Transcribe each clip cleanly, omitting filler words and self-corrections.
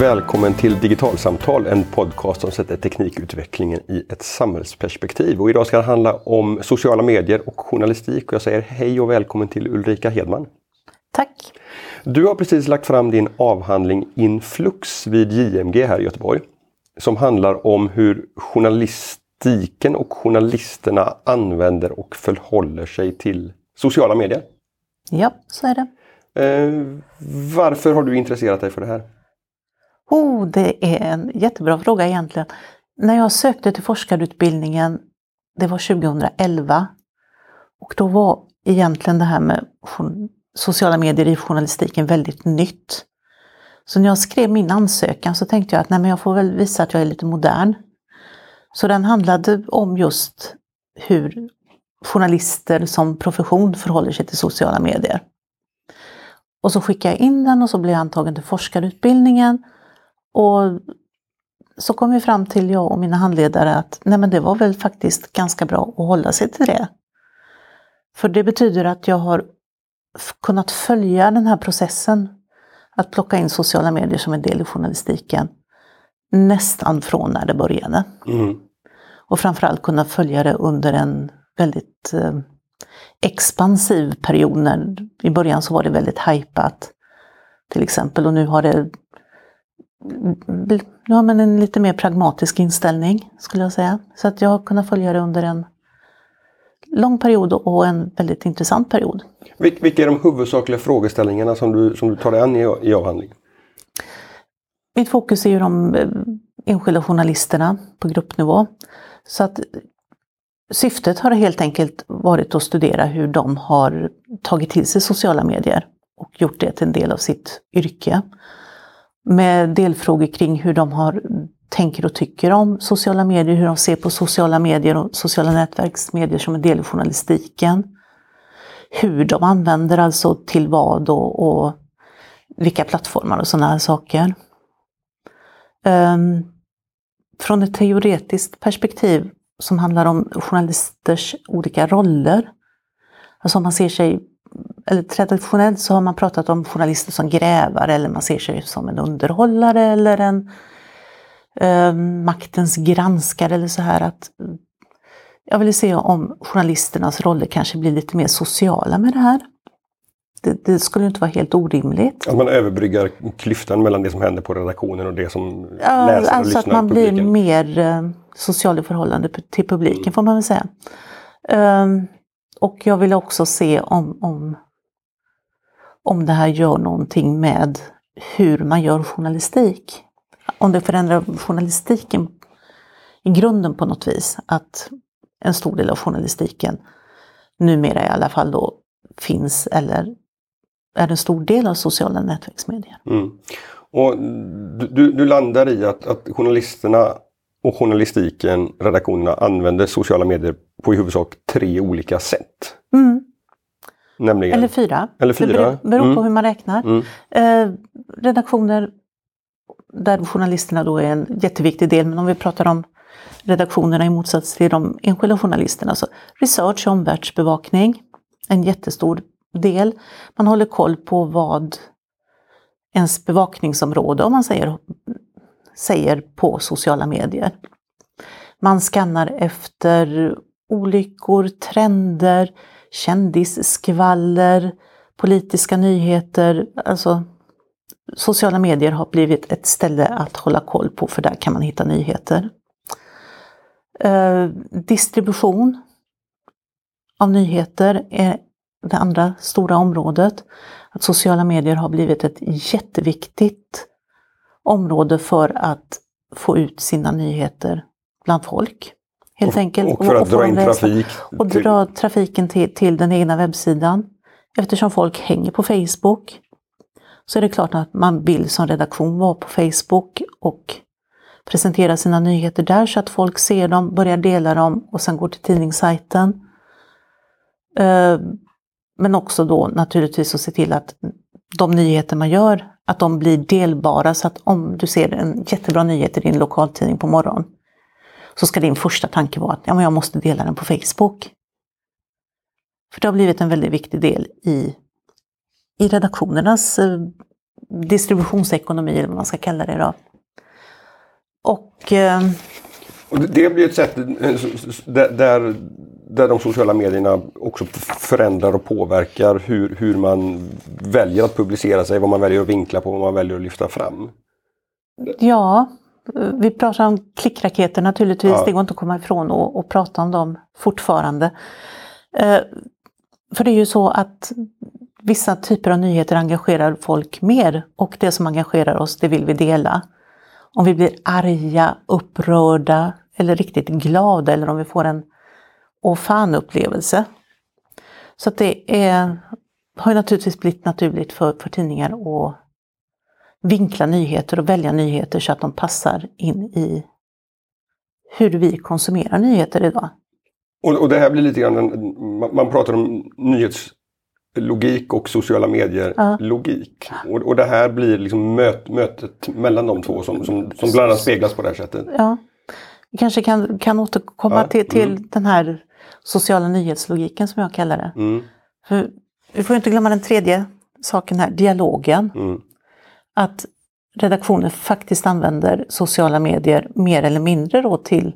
och välkommen till Digitalsamtal, en podcast som sätter teknikutvecklingen i ett samhällsperspektiv. Och idag ska det handla om sociala medier och journalistik. Och jag säger hej och välkommen till Ulrika Hedman. Tack. Du har precis lagt fram din avhandling Influx vid JMG här i Göteborg. Som handlar om hur journalistiken och journalisterna använder och förhåller sig till sociala medier. Ja, så är det. Varför har du intresserat dig för det här? Det är en jättebra fråga egentligen. När jag sökte till forskarutbildningen, det var 2011. Och då var egentligen det här med sociala medier i journalistiken väldigt nytt. Så när jag skrev min ansökan så tänkte jag att nej, men jag får väl visa att jag är lite modern. Så den handlade om just hur journalister som profession förhåller sig till sociala medier. Och så skickade jag in den och så blev jag antagen till forskarutbildningen. Och så kom vi fram till, jag och mina handledare, att nej, men det var väl faktiskt ganska bra att hålla sig till det. För det betyder att jag har kunnat följa den här processen att plocka in sociala medier som en del i journalistiken nästan från när det började. Mm. Och framförallt kunna följa det under en väldigt expansiv period. När, i början så var det väldigt hajpat till exempel, och nu har det man en lite mer pragmatisk inställning, skulle jag säga. Så att jag har kunnat följa det under en lång period och en väldigt intressant period. Vilka är de huvudsakliga frågeställningarna som du tar dig an i avhandlingen? Mitt fokus är ju de enskilda journalisterna på gruppnivå. Så att syftet har helt enkelt varit att studera hur de har tagit till sig sociala medier och gjort det till en del av sitt yrke. Med delfrågor kring hur de tänker och tycker om sociala medier, hur de ser på sociala medier och sociala nätverksmedier som en del i journalistiken. Hur de använder, alltså till vad och vilka plattformar och sådana här saker. Från ett teoretiskt perspektiv som handlar om journalisters olika roller. Alltså om man ser sig, eller traditionellt så har man pratat om journalister som grävare, eller man ser sig som en underhållare eller en maktens granskare eller så här. Att jag vill se om journalisternas roller kanske blir lite mer sociala med det här. Det skulle ju inte vara helt orimligt. Att man överbryggar klyftan mellan det som händer på redaktionen och det som läser och lyssnar. Att man blir mer social i förhållande till publiken, får man väl säga. Och jag vill också se om det här gör någonting med hur man gör journalistik. Om det förändrar journalistiken i grunden på något vis. Att en stor del av journalistiken numera i alla fall då finns eller är en stor del av sociala nätverksmedier. Mm. Och du landar i att journalisterna och journalistiken, redaktionerna, använder sociala medier på i huvudsak 3 olika sätt. Mm. Nämligen, eller fyra. Det beror på hur man räknar. Mm. Redaktioner där journalisterna då är en jätteviktig del, men om vi pratar om redaktionerna i motsats till de enskilda journalisterna, så research och omvärldsbevakning, en jättestor del. Man håller koll på vad ens bevakningsområde, om man säger på sociala medier. Man skannar efter olyckor, trender, kändisskvaller, politiska nyheter. Alltså, sociala medier har blivit ett ställe att hålla koll på, för där kan man hitta nyheter. Distribution av nyheter är det andra stora området. Att sociala medier har blivit ett jätteviktigt område för att få ut sina nyheter bland folk. Helt enkelt. Och för att dra in trafik. Och dra trafiken till den egna webbsidan. Eftersom folk hänger på Facebook, så är det klart att man vill som redaktion vara på Facebook och presentera sina nyheter där, så att folk ser dem, börjar dela dem och sen går till tidningssajten. Men också då naturligtvis att se till att de nyheter man gör, att de blir delbara, så att om du ser en jättebra nyhet i din lokaltidning på morgon, så ska din första tanke vara att ja, men jag måste dela den på Facebook. För det har blivit en väldigt viktig del i redaktionernas distributionsekonomi eller vad man ska kalla det då. Och det blir ett sätt där de sociala medierna också förändrar och påverkar hur man väljer att publicera sig, vad man väljer att vinkla på, vad man väljer att lyfta fram. Ja, vi pratar om klickraketer naturligtvis, ja. Det går inte att komma ifrån och prata om dem fortfarande. För det är ju så att vissa typer av nyheter engagerar folk mer, och det som engagerar oss, det vill vi dela. Om vi blir arga, upprörda eller riktigt glada, eller om vi får en åh-fan-upplevelse. Så att det har ju naturligtvis blivit naturligt för tidningar att vinkla nyheter och välja nyheter så att de passar in i hur vi konsumerar nyheter idag. Och det här blir lite grann, man pratar om nyhetslogik och sociala medier-logik. Ja. Och det här blir liksom mötet mellan de två som bland annat speglas på det här sättet. Ja, vi kanske kan återkomma till den här sociala nyhetslogiken som jag kallar det. Mm. För vi får inte glömma den tredje saken här, dialogen. Mm. Att redaktionen faktiskt använder sociala medier mer eller mindre då till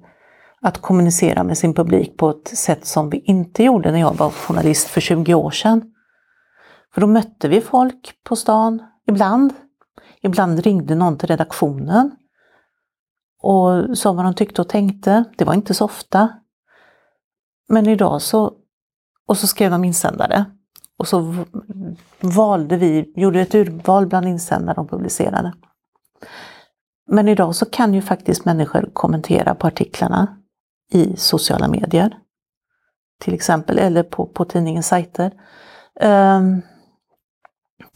att kommunicera med sin publik på ett sätt som vi inte gjorde när jag var journalist för 20 år sedan. För då mötte vi folk på stan ibland. Ibland ringde någon till redaktionen och sa vad de tyckte och tänkte. Det var inte så ofta. Men idag så skrev de insändare. Och så gjorde ett urval bland insändare de publicerade. Men idag så kan ju faktiskt människor kommentera på artiklarna i sociala medier. Till exempel, eller på tidningens sajter.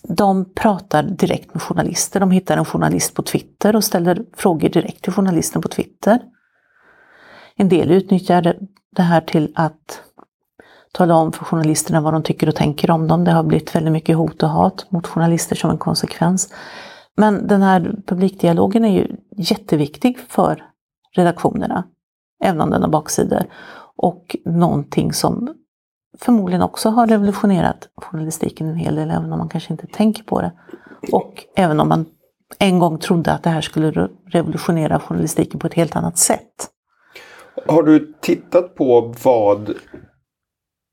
De pratar direkt med journalister. De hittar en journalist på Twitter och ställer frågor direkt till journalisten på Twitter. En del utnyttjar det här till att tala om för journalisterna vad de tycker och tänker om dem. Det har blivit väldigt mycket hot och hat mot journalister som en konsekvens. Men den här publikdialogen är ju jätteviktig för redaktionerna, även om den har baksidor. Och någonting som förmodligen också har revolutionerat journalistiken en hel del, även om man kanske inte tänker på det. Och även om man en gång trodde att det här skulle revolutionera journalistiken på ett helt annat sätt. Har du tittat på vad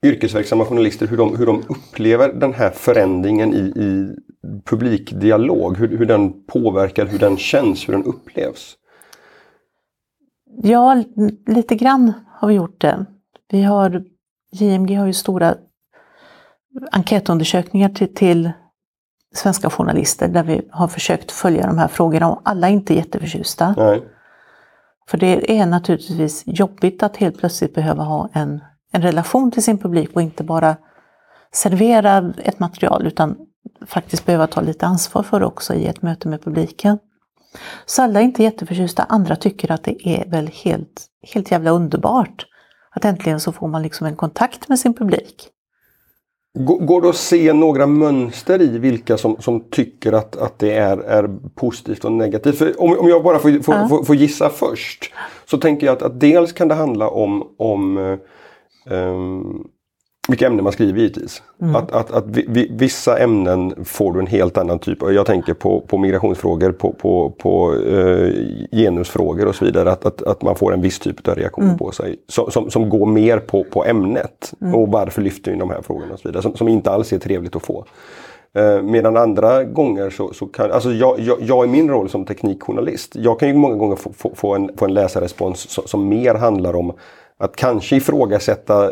yrkesverksamma journalister, hur de upplever den här förändringen i publikdialog, hur den påverkar, hur den känns, hur den upplevs? Ja, lite grann har vi gjort det. JMG har ju stora enkätundersökningar till svenska journalister där vi har försökt följa de här frågorna, och alla är inte jätteförtjusta. Nej. För det är naturligtvis jobbigt att helt plötsligt behöva ha en relation till sin publik och inte bara servera ett material, utan faktiskt behöva ta lite ansvar för det också i ett möte med publiken. Så alla är inte jätteförtjusta, andra tycker att det är väl helt jävla underbart att äntligen så får man liksom en kontakt med sin publik. Går det att se några mönster i vilka som tycker att det är positivt och negativt? För om jag bara får gissa först, så tänker jag att dels kan det handla om vilka ämnen man skriver givetvis. Mm. Att vissa ämnen får du en helt annan typ. Jag tänker på migrationsfrågor, på genusfrågor och så vidare. Att man får en viss typ av reaktion på sig. Som går mer på ämnet. Mm. Och varför lyfter vi de här frågorna och så vidare. Som inte alls är trevligt att få. Medan andra gånger så kan... Alltså jag i min roll som teknikjournalist. Jag kan ju många gånger få en läsarrespons som mer handlar om att kanske ifrågasätta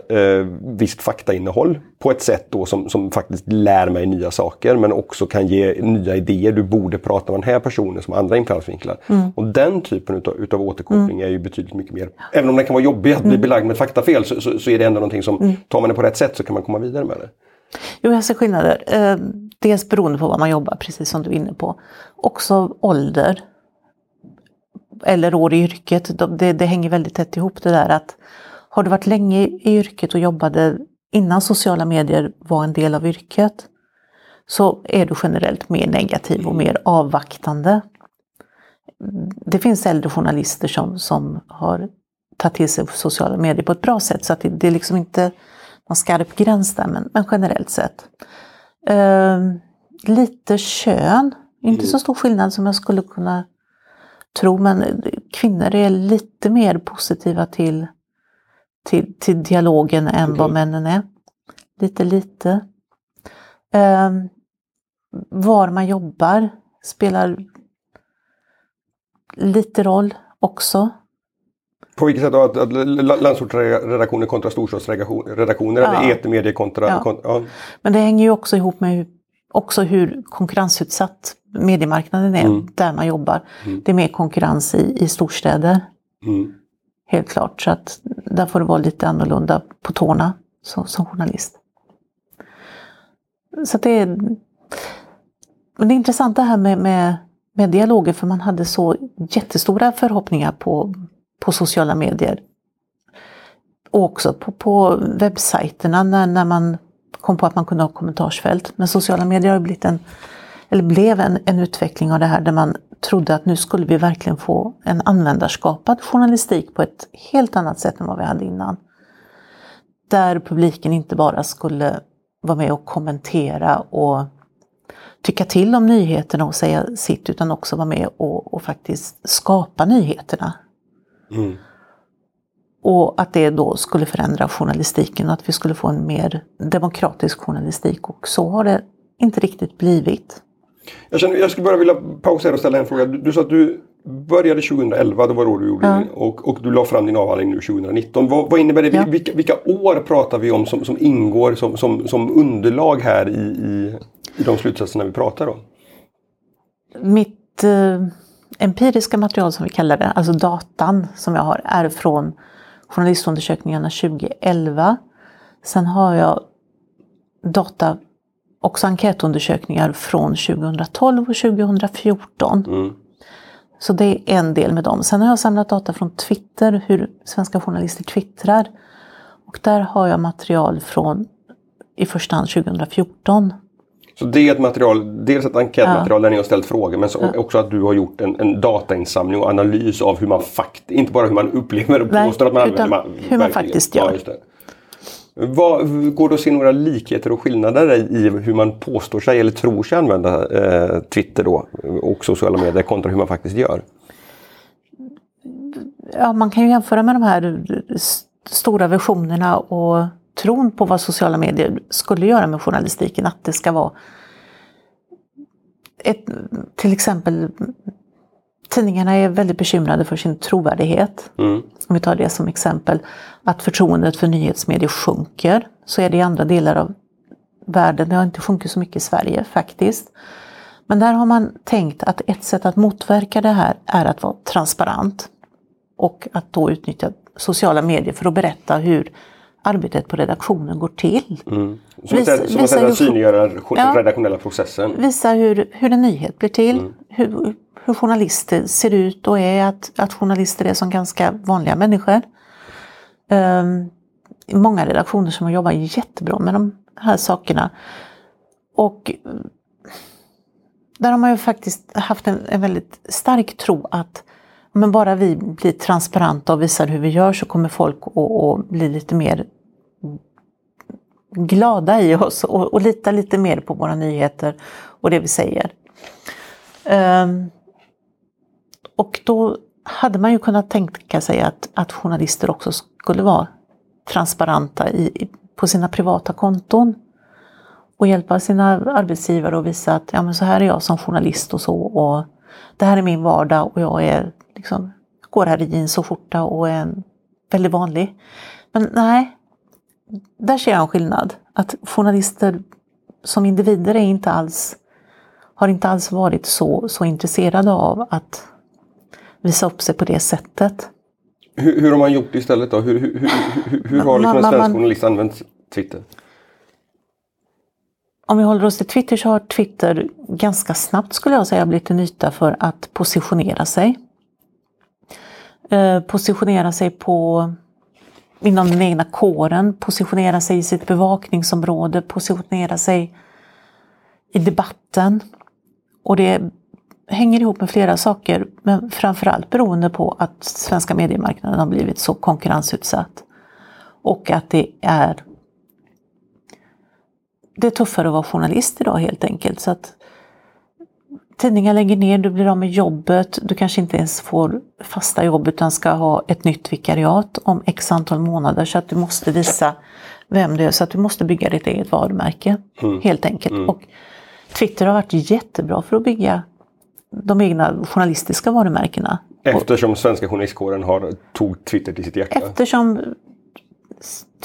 visst faktainnehåll på ett sätt då som faktiskt lär mig nya saker, men också kan ge nya idéer. Du borde prata med den här personen som andra infallsvinklar. Mm. Och den typen utav återkoppling är ju betydligt mycket mer. Även om det kan vara jobbigt att bli belagd med ett faktafel, så är det ändå någonting som, tar man det på rätt sätt så kan man komma vidare med det. Jo, jag ser skillnader. Dels beroende på vad man jobbar, precis som du är inne på. Också ålder. Eller år i yrket, det hänger väldigt tätt ihop det där, att har du varit länge i yrket och jobbade innan sociala medier var en del av yrket, så är du generellt mer negativ och mer avvaktande. Det finns äldre journalister som har tagit till sig sociala medier på ett bra sätt, så att det är liksom inte någon skarp gräns där, men generellt sett. Lite kön Inte så stor skillnad som jag skulle kunna tro, men kvinnor är lite mer positiva till dialogen än vad männen är. Lite. Var man jobbar spelar lite roll också. På vilket sätt då? Att landsortsredaktioner kontra storstadsredaktioner eller etermedier kontra... Ja. Men det hänger ju också ihop med hur konkurrensutsatt mediemarknaden är där man jobbar. Mm. Det är mer konkurrens i storstäder. Mm. Helt klart. Så att där får det vara lite annorlunda på tårna som journalist. Så att det är intressant det här med dialoger, för man hade så jättestora förhoppningar på sociala medier. Och också på webbsajterna när man kom på att man kunde ha kommentarsfält. Men sociala medier har blivit en utveckling av det här, där man trodde att nu skulle vi verkligen få en användarskapad journalistik på ett helt annat sätt än vad vi hade innan. Där publiken inte bara skulle vara med och kommentera och tycka till om nyheterna och säga sitt, utan också vara med och faktiskt skapa nyheterna. Mm. Och att det då skulle förändra journalistiken och att vi skulle få en mer demokratisk journalistik, och så har det inte riktigt blivit. Jag skulle bara vilja pausa här och ställa en fråga. Du sa att du började 2011, det var då du gjorde det, och du la fram din avhandling nu 2019. Vad innebär det? Ja. Vilka år pratar vi om som ingår som underlag här i de slutsatserna vi pratar om? Mitt empiriska material, som vi kallar det, alltså datan som jag har, är från journalistundersökningarna 2011. Sen har jag data, också enkätundersökningar, från 2012 och 2014. Mm. Så det är en del med dem. Sen har jag samlat data från Twitter, hur svenska journalister twittrar. Och där har jag material från i första hand 2014. Så det är ett material, dels ett enkätmaterial där ni har ställt frågor, men också att du har gjort en datainsamling och analys av hur man faktiskt, inte bara hur man upplever och påstår att man använder, hur man faktiskt gör. Ja, går det att se några likheter och skillnader i hur man påstår sig eller tror sig använda Twitter då och sociala medier kontra hur man faktiskt gör? Ja, man kan ju jämföra med de här stora versionerna och tron på vad sociala medier skulle göra med journalistiken, att det ska vara till exempel, tidningarna är väldigt bekymrade för sin trovärdighet. Mm. Om vi tar det som exempel, att förtroendet för nyhetsmedier sjunker, så är det i andra delar av världen. Det har inte sjunkit så mycket i Sverige faktiskt. Men där har man tänkt att ett sätt att motverka det här är att vara transparent och att då utnyttja sociala medier för att berätta hur arbetet på redaktionen går till. Mm. Som att synliggöra den redaktionella processen. Visa hur en nyhet blir till, hur journalister ser ut och är, att journalister är som ganska vanliga människor. Många redaktioner som jobbar jättebra med de här sakerna. Och där har man ju faktiskt haft en väldigt stark tro att men bara vi blir transparenta och visar hur vi gör, så kommer folk att bli lite mer glada i oss och lita lite mer på våra nyheter och det vi säger. Och då hade man ju kunnat tänka sig att journalister också skulle vara transparenta på sina privata konton och hjälpa sina arbetsgivare och visa att ja, men så här är jag som journalist och så, och det här är min vardag och jag är liksom, går här i jeans och skjorta och är väldigt vanlig. Men nej, där ser jag en skillnad. Att journalister som individer har inte alls varit så intresserade av att visa upp sig på det sättet. Hur har man gjort istället då? Hur har liksom en svensk journalist använt Twitter? Om vi håller oss till Twitter, så har Twitter ganska snabbt, skulle jag säga, blivit en yta för att positionera sig. Positionera sig inom den egna kåren, positionera sig i sitt bevakningsområde, positionera sig i debatten. Och det hänger ihop med flera saker, men framförallt beroende på att svenska mediemarknaden har blivit så konkurrensutsatt. Och att det är tuffare att vara journalist idag helt enkelt. Så att tidningar lägger ner, du blir av med jobbet, du kanske inte ens får fasta jobb utan ska ha ett nytt vikariat om x antal månader, så att du måste visa vem du är, så att du måste bygga ditt eget varumärke helt enkelt. Och Twitter har varit jättebra för att bygga de egna journalistiska varumärkena. Eftersom svenska journalistkåren tog Twitter till sitt hjärta. Eftersom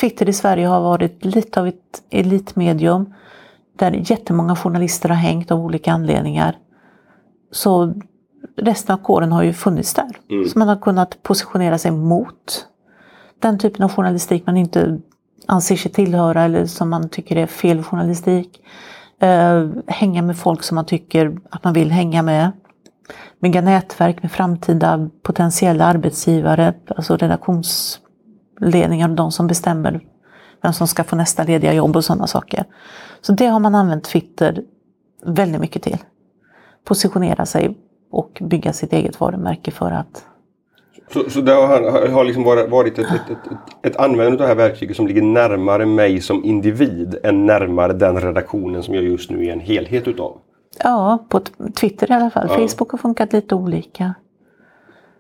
Twitter i Sverige har varit lite av ett elitmedium där jättemånga journalister har hängt av olika anledningar. Så resten av kåren har ju funnits där. Så man har kunnat positionera sig mot den typen av journalistik man inte anser sig tillhöra eller som man tycker är fel journalistik. Hänga med folk som man tycker att man vill hänga med. Bygga nätverk med framtida potentiella arbetsgivare, alltså redaktionsledningar och de som bestämmer vem som ska få nästa lediga jobb och sådana saker. Så det har man använt Twitter väldigt mycket till. Positionera sig och bygga sitt eget varumärke för att... Så det har liksom varit ett användande av det här verktyget som ligger närmare mig som individ än närmare den redaktionen som jag just nu är en helhet utav. Ja, på Twitter i alla fall. Ja. Facebook har funkat lite olika.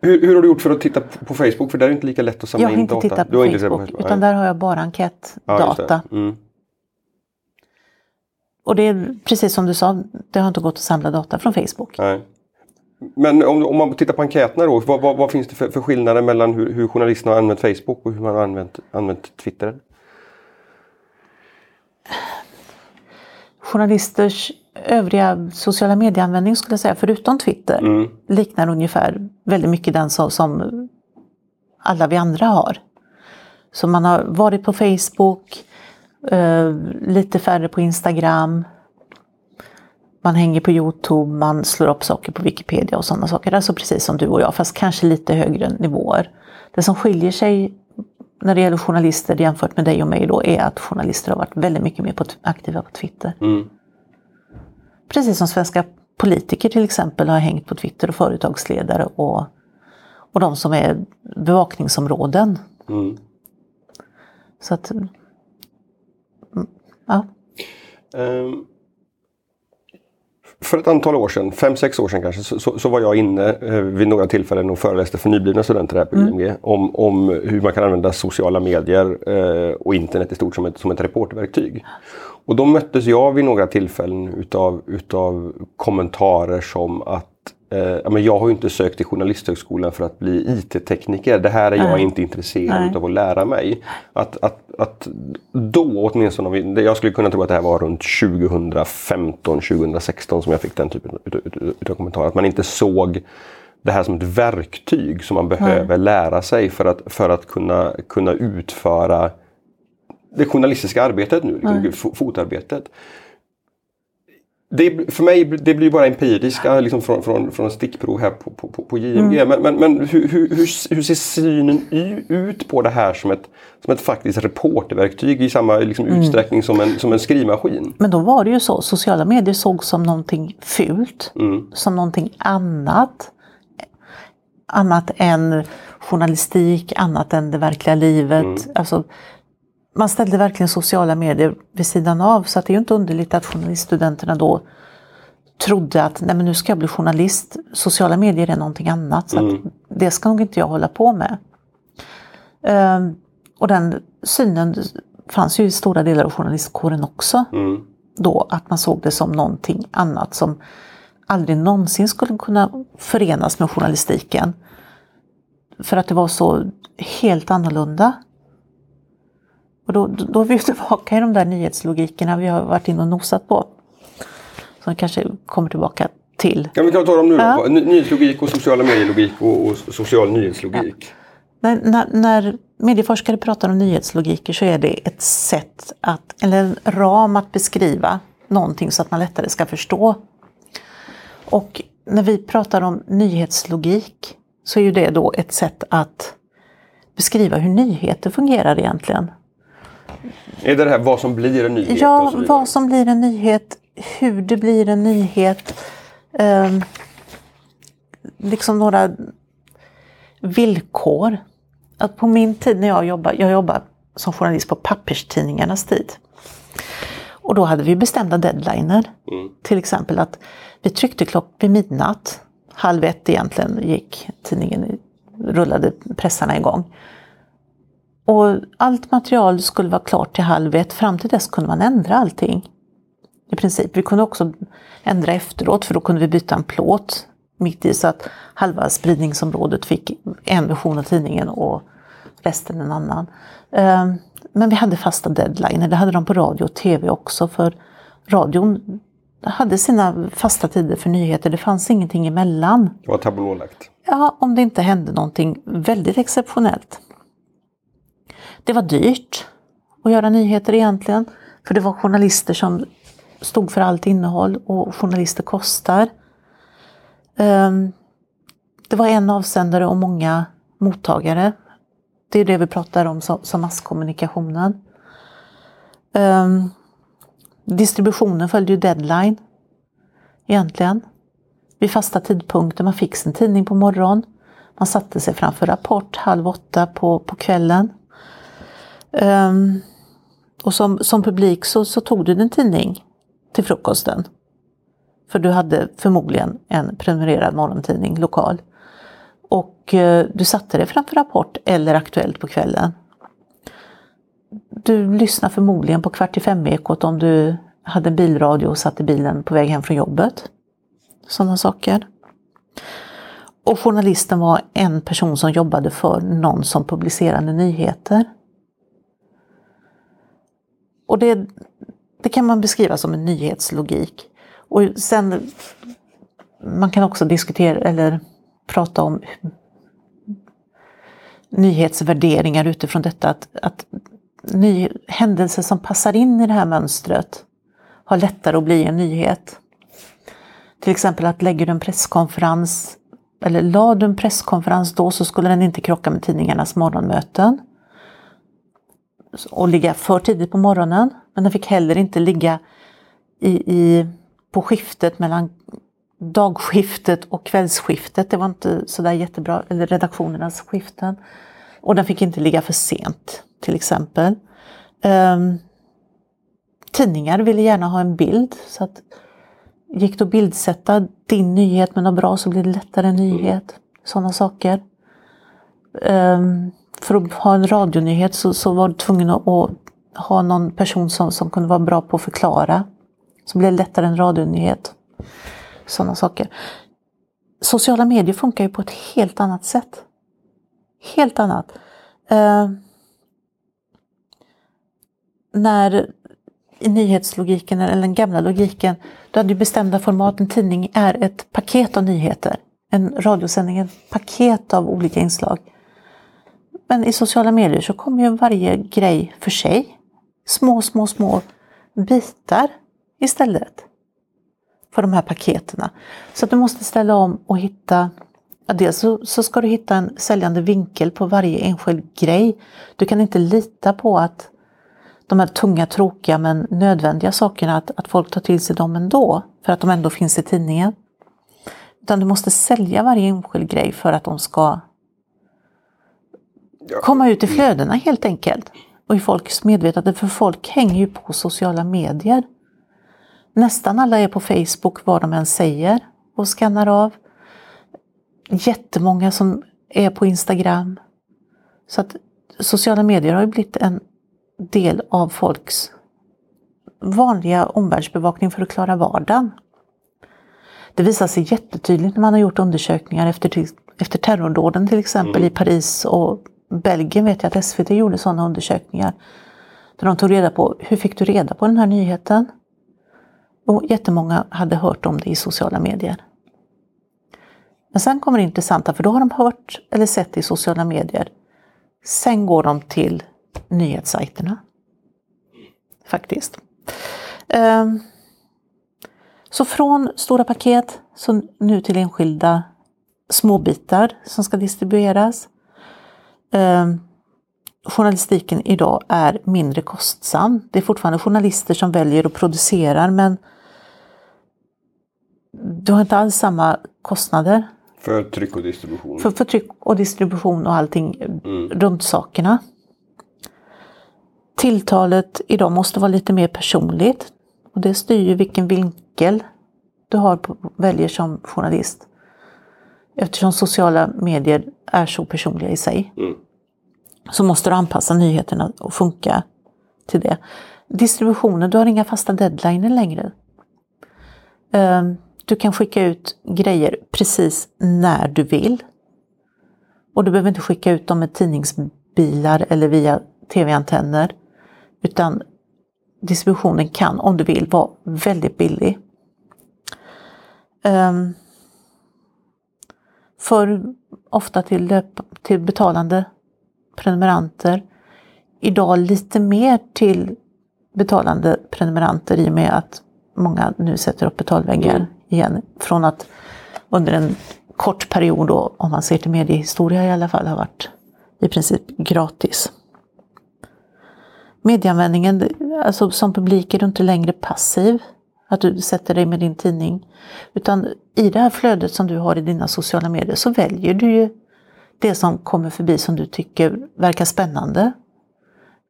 Hur har du gjort för att titta på Facebook? För där är det inte lika lätt att samla in data. Jag har inte tittat på Facebook, utan där har jag bara enkätdata. Ja, och det är precis som du sa, det har inte gått att samla data från Facebook. Nej. Men om man tittar på enkäterna då, vad finns det för skillnader mellan hur journalisterna har använt Facebook och hur man har använt Twitter? Journalisters övriga sociala medieanvändning skulle jag säga, förutom Twitter, liknar ungefär väldigt mycket den som alla vi andra har. Så man har varit på Facebook, lite färre på Instagram, man hänger på YouTube, man slår upp saker på Wikipedia och sådana saker. Alltså precis som du och jag, fast kanske lite högre nivåer. Det som skiljer sig när det gäller journalister jämfört med dig och mig då är att journalister har varit väldigt mycket mer aktiva på Twitter. Precis som svenska politiker till exempel har hängt på Twitter och företagsledare och de som är bevakningsområden. Så att ja. För ett antal år sedan, 5-6 år sedan kanske, så var jag inne vid några tillfällen och föreläste för nyblivna studenter här på JMG om hur man kan använda sociala medier och internet i stort som ett reportverktyg. Och då möttes jag vid några tillfällen utav kommentarer som att men jag har ju inte sökt till journalisthögskolan för att bli IT-tekniker. Det här är jag inte intresserad av att lära mig. Att då åtminstone, jag skulle kunna tro att det här var runt 2015-2016 som jag fick den typen av kommentarer. Att man inte såg det här som ett verktyg som man behöver lära sig för att kunna utföra det journalistiska arbetet nu, fotarbetet. För mig blir bara empiriska liksom från stickprov här på JMG. Men hur ser synen ut på det här som ett faktiskt reportverktyg i samma liksom utsträckning som en skrivmaskin? Men då var det ju så. Sociala medier såg som någonting fult. Som någonting annat. Annat än journalistik, annat än det verkliga livet. Alltså... Man ställde verkligen sociala medier vid sidan av, så att det är ju inte underligt att journaliststudenterna då trodde att nej, men nu ska jag bli journalist. Sociala medier är någonting annat, så att det ska nog inte jag hålla på med. Och den synen fanns ju i stora delar av journalistkåren också. Då att man såg det som någonting annat som aldrig någonsin skulle kunna förenas med journalistiken. För att det var så helt annorlunda. Och då är vi tillbaka i de där nyhetslogikerna vi har varit in och nosat på. Som kanske kommer tillbaka till. Ja, vi kan ta dem nu då. Ja. Nyhetslogik och sociala medielogik och social nyhetslogik. Ja. När medieforskare pratar om nyhetslogiker så är det ett sätt eller en ram att beskriva någonting så att man lättare ska förstå. Och när vi pratar om nyhetslogik så är ju det då ett sätt att beskriva hur nyheter fungerar egentligen. Är det här vad som blir en nyhet? Ja, vad som blir en nyhet, hur det blir en nyhet, liksom några villkor. Att på min tid när jag jobbade som journalist på papperstidningarnas tid. Och då hade vi bestämda deadliner. Mm. Till exempel att vi tryckte klockan vid midnatt. 12:30 egentligen gick tidningen, rullade pressarna igång. Och allt material skulle vara klart till 12:30. Fram till dess kunde man ändra allting. I princip. Vi kunde också ändra efteråt, för då kunde vi byta en plåt mitt i, så att halva spridningsområdet fick en version av tidningen och resten en annan. Men vi hade fasta deadliner. Det hade de på radio och tv också, för radion hade sina fasta tider för nyheter. Det fanns ingenting emellan. Det var tablålagt. Ja, om det inte hände någonting väldigt exceptionellt. Det var dyrt att göra nyheter egentligen, för det var journalister som stod för allt innehåll, och journalister kostar. Det var en avsändare och många mottagare. Det är det vi pratar om som masskommunikationen. Distributionen följde ju deadline egentligen. Vid fasta tidpunkter, man fick sin tidning på morgon. Man satte sig framför Rapport 7:30 på kvällen. Och som publik så tog du din tidning till frukosten. För du hade förmodligen en prenumererad morgontidning lokal. Och du satte dig framför Rapport eller Aktuellt på kvällen. Du lyssnade förmodligen på 16:45-ekot om du hade en bilradio och satt i bilen på väg hem från jobbet. Sådana saker. Och journalisten var en person som jobbade för någon som publicerade nyheter. Och det kan man beskriva som en nyhetslogik. Och sen, man kan också diskutera eller prata om nyhetsvärderingar utifrån detta. Att händelser som passar in i det här mönstret har lättare att bli en nyhet. Till exempel att lägger du en presskonferens, eller la du en presskonferens då, så skulle den inte krocka med tidningarnas morgonmöten. Och ligga för tidigt på morgonen. Men den fick heller inte ligga på skiftet mellan dagskiftet och kvällsskiftet. Det var inte sådär jättebra, eller redaktionernas skiften. Och den fick inte ligga för sent, till exempel. Tidningar ville gärna ha en bild. Så att, gick du att bildsätta din nyhet med något bra, så blir det lättare en nyhet. Sådana saker. För att ha en radionyhet så var du tvungen att ha någon person som kunde vara bra på att förklara. Så blev det lättare en radionyhet. Sådana saker. Sociala medier funkar ju på ett helt annat sätt. Helt annat. När i nyhetslogiken, eller den gamla logiken, du hade ju bestämda format. En tidning är ett paket av nyheter. En radiosändning är ett paket av olika inslag. Men i sociala medier så kommer ju varje grej för sig. Små bitar istället för de här paketerna. Så att du måste ställa om och hitta. Dels så ska du hitta en säljande vinkel på varje enskild grej. Du kan inte lita på att de här tunga, tråkiga men nödvändiga sakerna, att folk tar till sig dem ändå. För att de ändå finns i tidningen. Utan du måste sälja varje enskild grej för att de ska komma ut i flödena helt enkelt. Och i folks medvetande. För folk hänger ju på sociala medier. Nästan alla är på Facebook, vad de än säger, och skannar av. Jättemånga som är på Instagram. Så att sociala medier har ju blivit en del av folks vanliga omvärldsbevakning för att klara vardagen. Det visar sig jättetydligt när man har gjort undersökningar efter terrordåden till exempel i Paris och Belgien. Vet jag att SVT gjorde sådana undersökningar. Där de tog reda på, hur fick du reda på den här nyheten? Och jättemånga hade hört om det i sociala medier. Men sen kommer det intressanta, för då har de hört eller sett i sociala medier. Sen går de till nyhetssajterna. Faktiskt. Så från stora paket så nu till enskilda småbitar som ska distribueras. Journalistiken idag är mindre kostsam. Det är fortfarande journalister som väljer och producerar, men du har inte alls samma kostnader. För tryck och distribution. För tryck och distribution och allting runt sakerna. Tilltalet idag måste vara lite mer personligt. Och det styr ju vilken vinkel du har väljer som journalist. Eftersom sociala medier är så personliga i sig. Mm. Så måste du anpassa nyheterna och funka till det. Distributionen, du har inga fasta deadliner längre. Du kan skicka ut grejer precis när du vill. Och du behöver inte skicka ut dem med tidningsbilar eller via tv-antenner. Utan distributionen kan, om du vill, vara väldigt billig. För ofta till betalande prenumeranter. Idag lite mer till betalande prenumeranter i och med att många nu sätter upp betalväggar igen. Från att under en kort period då, om man ser till mediehistoria i alla fall, har varit i princip gratis. Medieanvändningen, alltså som publik är du inte längre passiv. Att du sätter dig med din tidning. Utan i det här flödet som du har i dina sociala medier så väljer du ju det som kommer förbi som du tycker verkar spännande.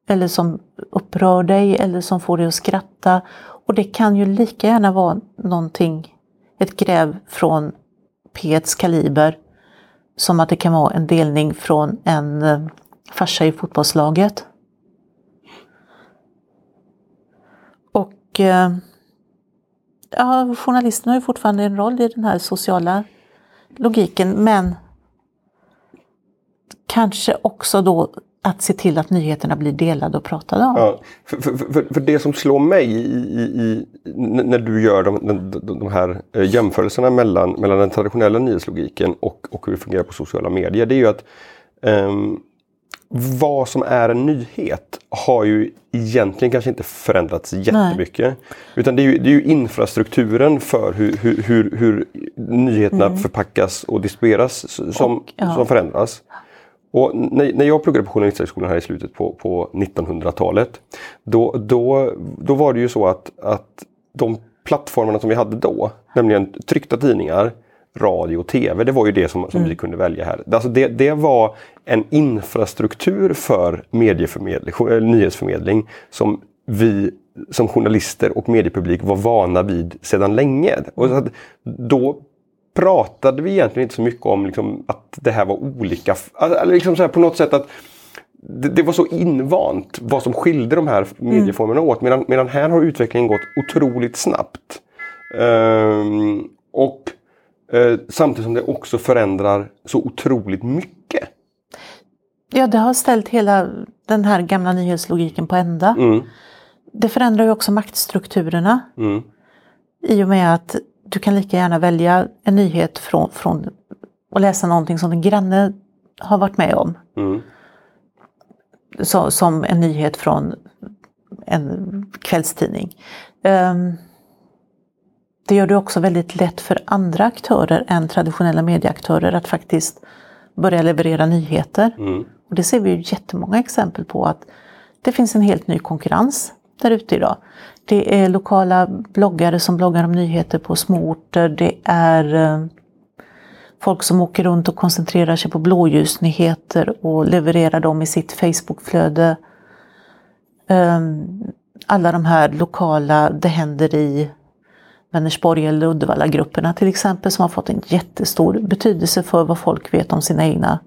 Eller som upprör dig eller som får dig att skratta. Och det kan ju lika gärna vara någonting, ett gräv från P1s kaliber. Som att det kan vara en delning från en farsa i fotbollslaget. Och ja, journalisterna har ju fortfarande en roll i den här sociala logiken. Men kanske också då att se till att nyheterna blir delade och pratade om. Ja, för det som slår mig när du gör de här jämförelserna mellan den traditionella nyhetslogiken och hur det fungerar på sociala medier, det är ju att vad som är en nyhet har ju egentligen kanske inte förändrats jättemycket. Nej. Utan det är ju infrastrukturen för hur nyheterna förpackas och distribueras som förändras. Och när jag pluggade på journalisthögskolan här i slutet på 1900-talet då var det ju så att de plattformarna som vi hade då, nämligen tryckta tidningar, radio och tv, det var ju det som vi kunde välja här. Alltså det var en infrastruktur för nyhetsförmedling som vi som journalister och mediepublik var vana vid sedan länge. Och så att då pratade vi egentligen inte så mycket om liksom, att det här var olika. Eller liksom så här, på något sätt att det var så invant vad som skilde de här medieformerna åt. Medan här har utvecklingen gått otroligt snabbt. Samtidigt som det också förändrar så otroligt mycket. Ja, det har ställt hela den här gamla nyhetslogiken på ända. Mm. Det förändrar ju också maktstrukturerna. Mm. I och med att du kan lika gärna välja en nyhet från och läsa någonting som en granne har varit med om. Mm. Som en nyhet från en kvällstidning. Det gör det också väldigt lätt för andra aktörer än traditionella medieaktörer att faktiskt börja leverera nyheter. Mm. Och det ser vi ju jättemånga exempel på, att det finns en helt ny konkurrens där ute idag. Det är lokala bloggare som bloggar om nyheter på små orter. Det är folk som åker runt och koncentrerar sig på blåljusnyheter och levererar dem i sitt Facebookflöde. Alla de här lokala, det händer i Vänersborg eller Uddevalla-grupperna till exempel, som har fått en jättestor betydelse för vad folk vet om sina egna,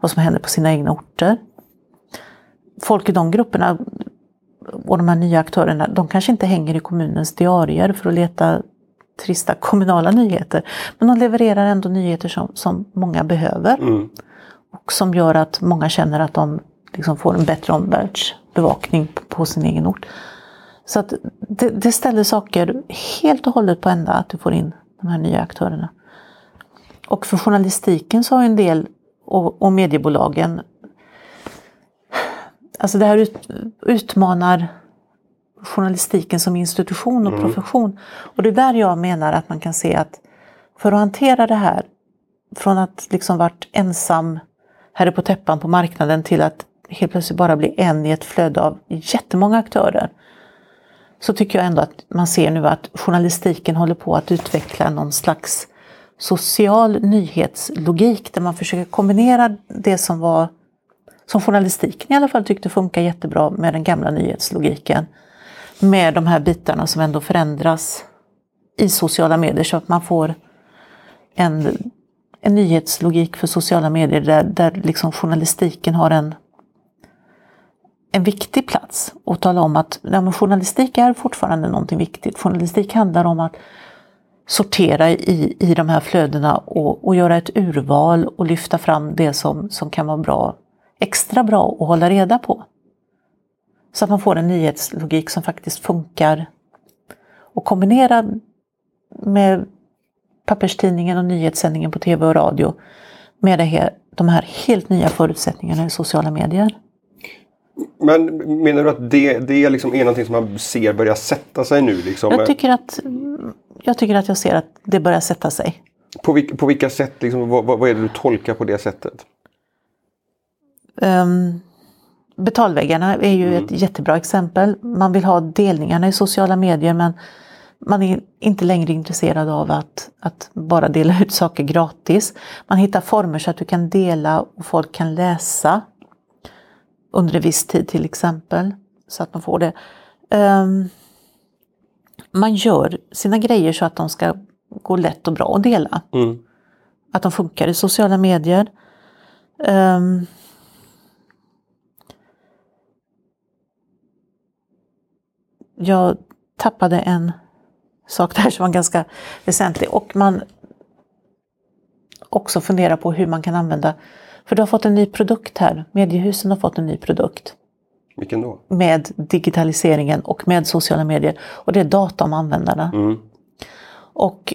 vad som händer på sina egna orter. Folk i de grupperna och de här nya aktörerna, de kanske inte hänger i kommunens diarier för att leta trista kommunala nyheter, men de levererar ändå nyheter som många behöver och som gör att många känner att de liksom får en bättre omvärldsbevakning på sin egen ort. Så att det ställer saker helt och hållet på ända, att du får in de här nya aktörerna. Och för journalistiken så har en del, och mediebolagen, alltså det här utmanar journalistiken som institution och profession. Och det är där jag menar att man kan se att för att hantera det här, från att liksom varit ensam här på täppan på marknaden till att helt plötsligt bara bli en i ett flöde av jättemånga aktörer, så tycker jag ändå att man ser nu att journalistiken håller på att utveckla någon slags social nyhetslogik där man försöker kombinera det som var, som journalistiken i alla fall tyckte funkar jättebra med den gamla nyhetslogiken. med de här bitarna som ändå förändras i sociala medier, så att man får en nyhetslogik för sociala medier där liksom journalistiken har en viktig plats och tala om att ja, journalistik är fortfarande någonting viktigt. Journalistik handlar om att sortera i de här flödena och göra ett urval och lyfta fram det som kan vara bra, extra bra att hålla reda på. Så att man får en nyhetslogik som faktiskt funkar och kombinerad med papperstidningen och nyhetssändningen på tv och radio med de här helt nya förutsättningarna i sociala medier. Men menar du att det är liksom någonting som man ser börjar sätta sig nu? Liksom? Jag tycker att jag ser att det börjar sätta sig. På vilka sätt? Liksom, vad är det du tolkar på det sättet? Betalväggarna är ju ett jättebra exempel. Man vill ha delningarna i sociala medier, men man är inte längre intresserad av att bara dela ut saker gratis. Man hittar former så att du kan dela och folk kan läsa under en viss tid till exempel, så att man får det. Man gör sina grejer så att de ska gå lätt och bra att dela. Mm. Att de funkar i sociala medier. Jag tappade en sak där som var ganska väsentlig. Och man också funderar på hur man kan använda. För du har fått en ny produkt här. Mediehusen har fått en ny produkt. Vilken då? Med digitaliseringen och med sociala medier. Och det är data om användarna. Mm. Och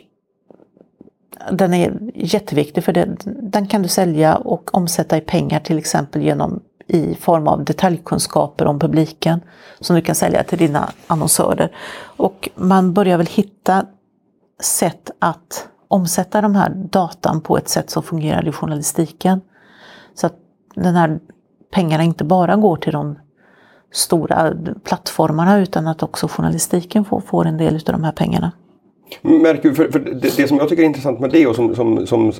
den är jätteviktig för det. Den kan du sälja och omsätta i pengar till exempel i form av detaljkunskaper om publiken som du kan sälja till dina annonsörer. Och man börjar väl hitta sätt att omsätta de här datan på ett sätt som fungerar i journalistiken. Så att den här pengarna inte bara går till de stora plattformarna utan att också journalistiken får en del av de här pengarna. Märker, för det som jag tycker är intressant med det och som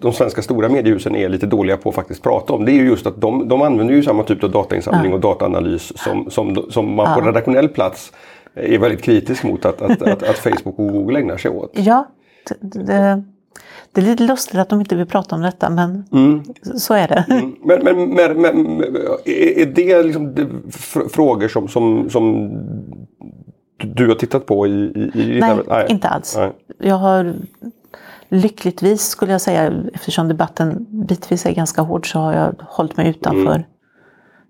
de svenska stora mediehusen är lite dåliga på att faktiskt prata om, det är ju just att de använder ju samma typ av datainsamling och dataanalys som man på redaktionell plats är väldigt kritisk mot att Facebook och Google ägnar sig åt. Ja, det är lite lustigt att de inte vill prata om detta, men så är det. Mm. Men är det liksom frågor som du har tittat på i nej, nej, inte alls. Nej. Jag har lyckligtvis, skulle jag säga, eftersom debatten bitvis är ganska hård, så har jag hållit mig utanför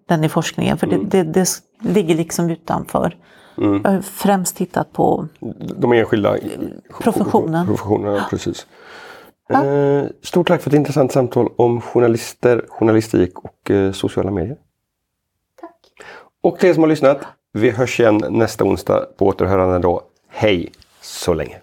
den i forskningen. För det ligger liksom utanför. Mm. Jag har främst tittat på de enskilda professionerna. Precis. Ja. Stort tack för ett intressant samtal om journalister, journalistik och sociala medier. Tack. Och till er som har lyssnat, vi hörs igen nästa onsdag på återhörande då. Hej så länge!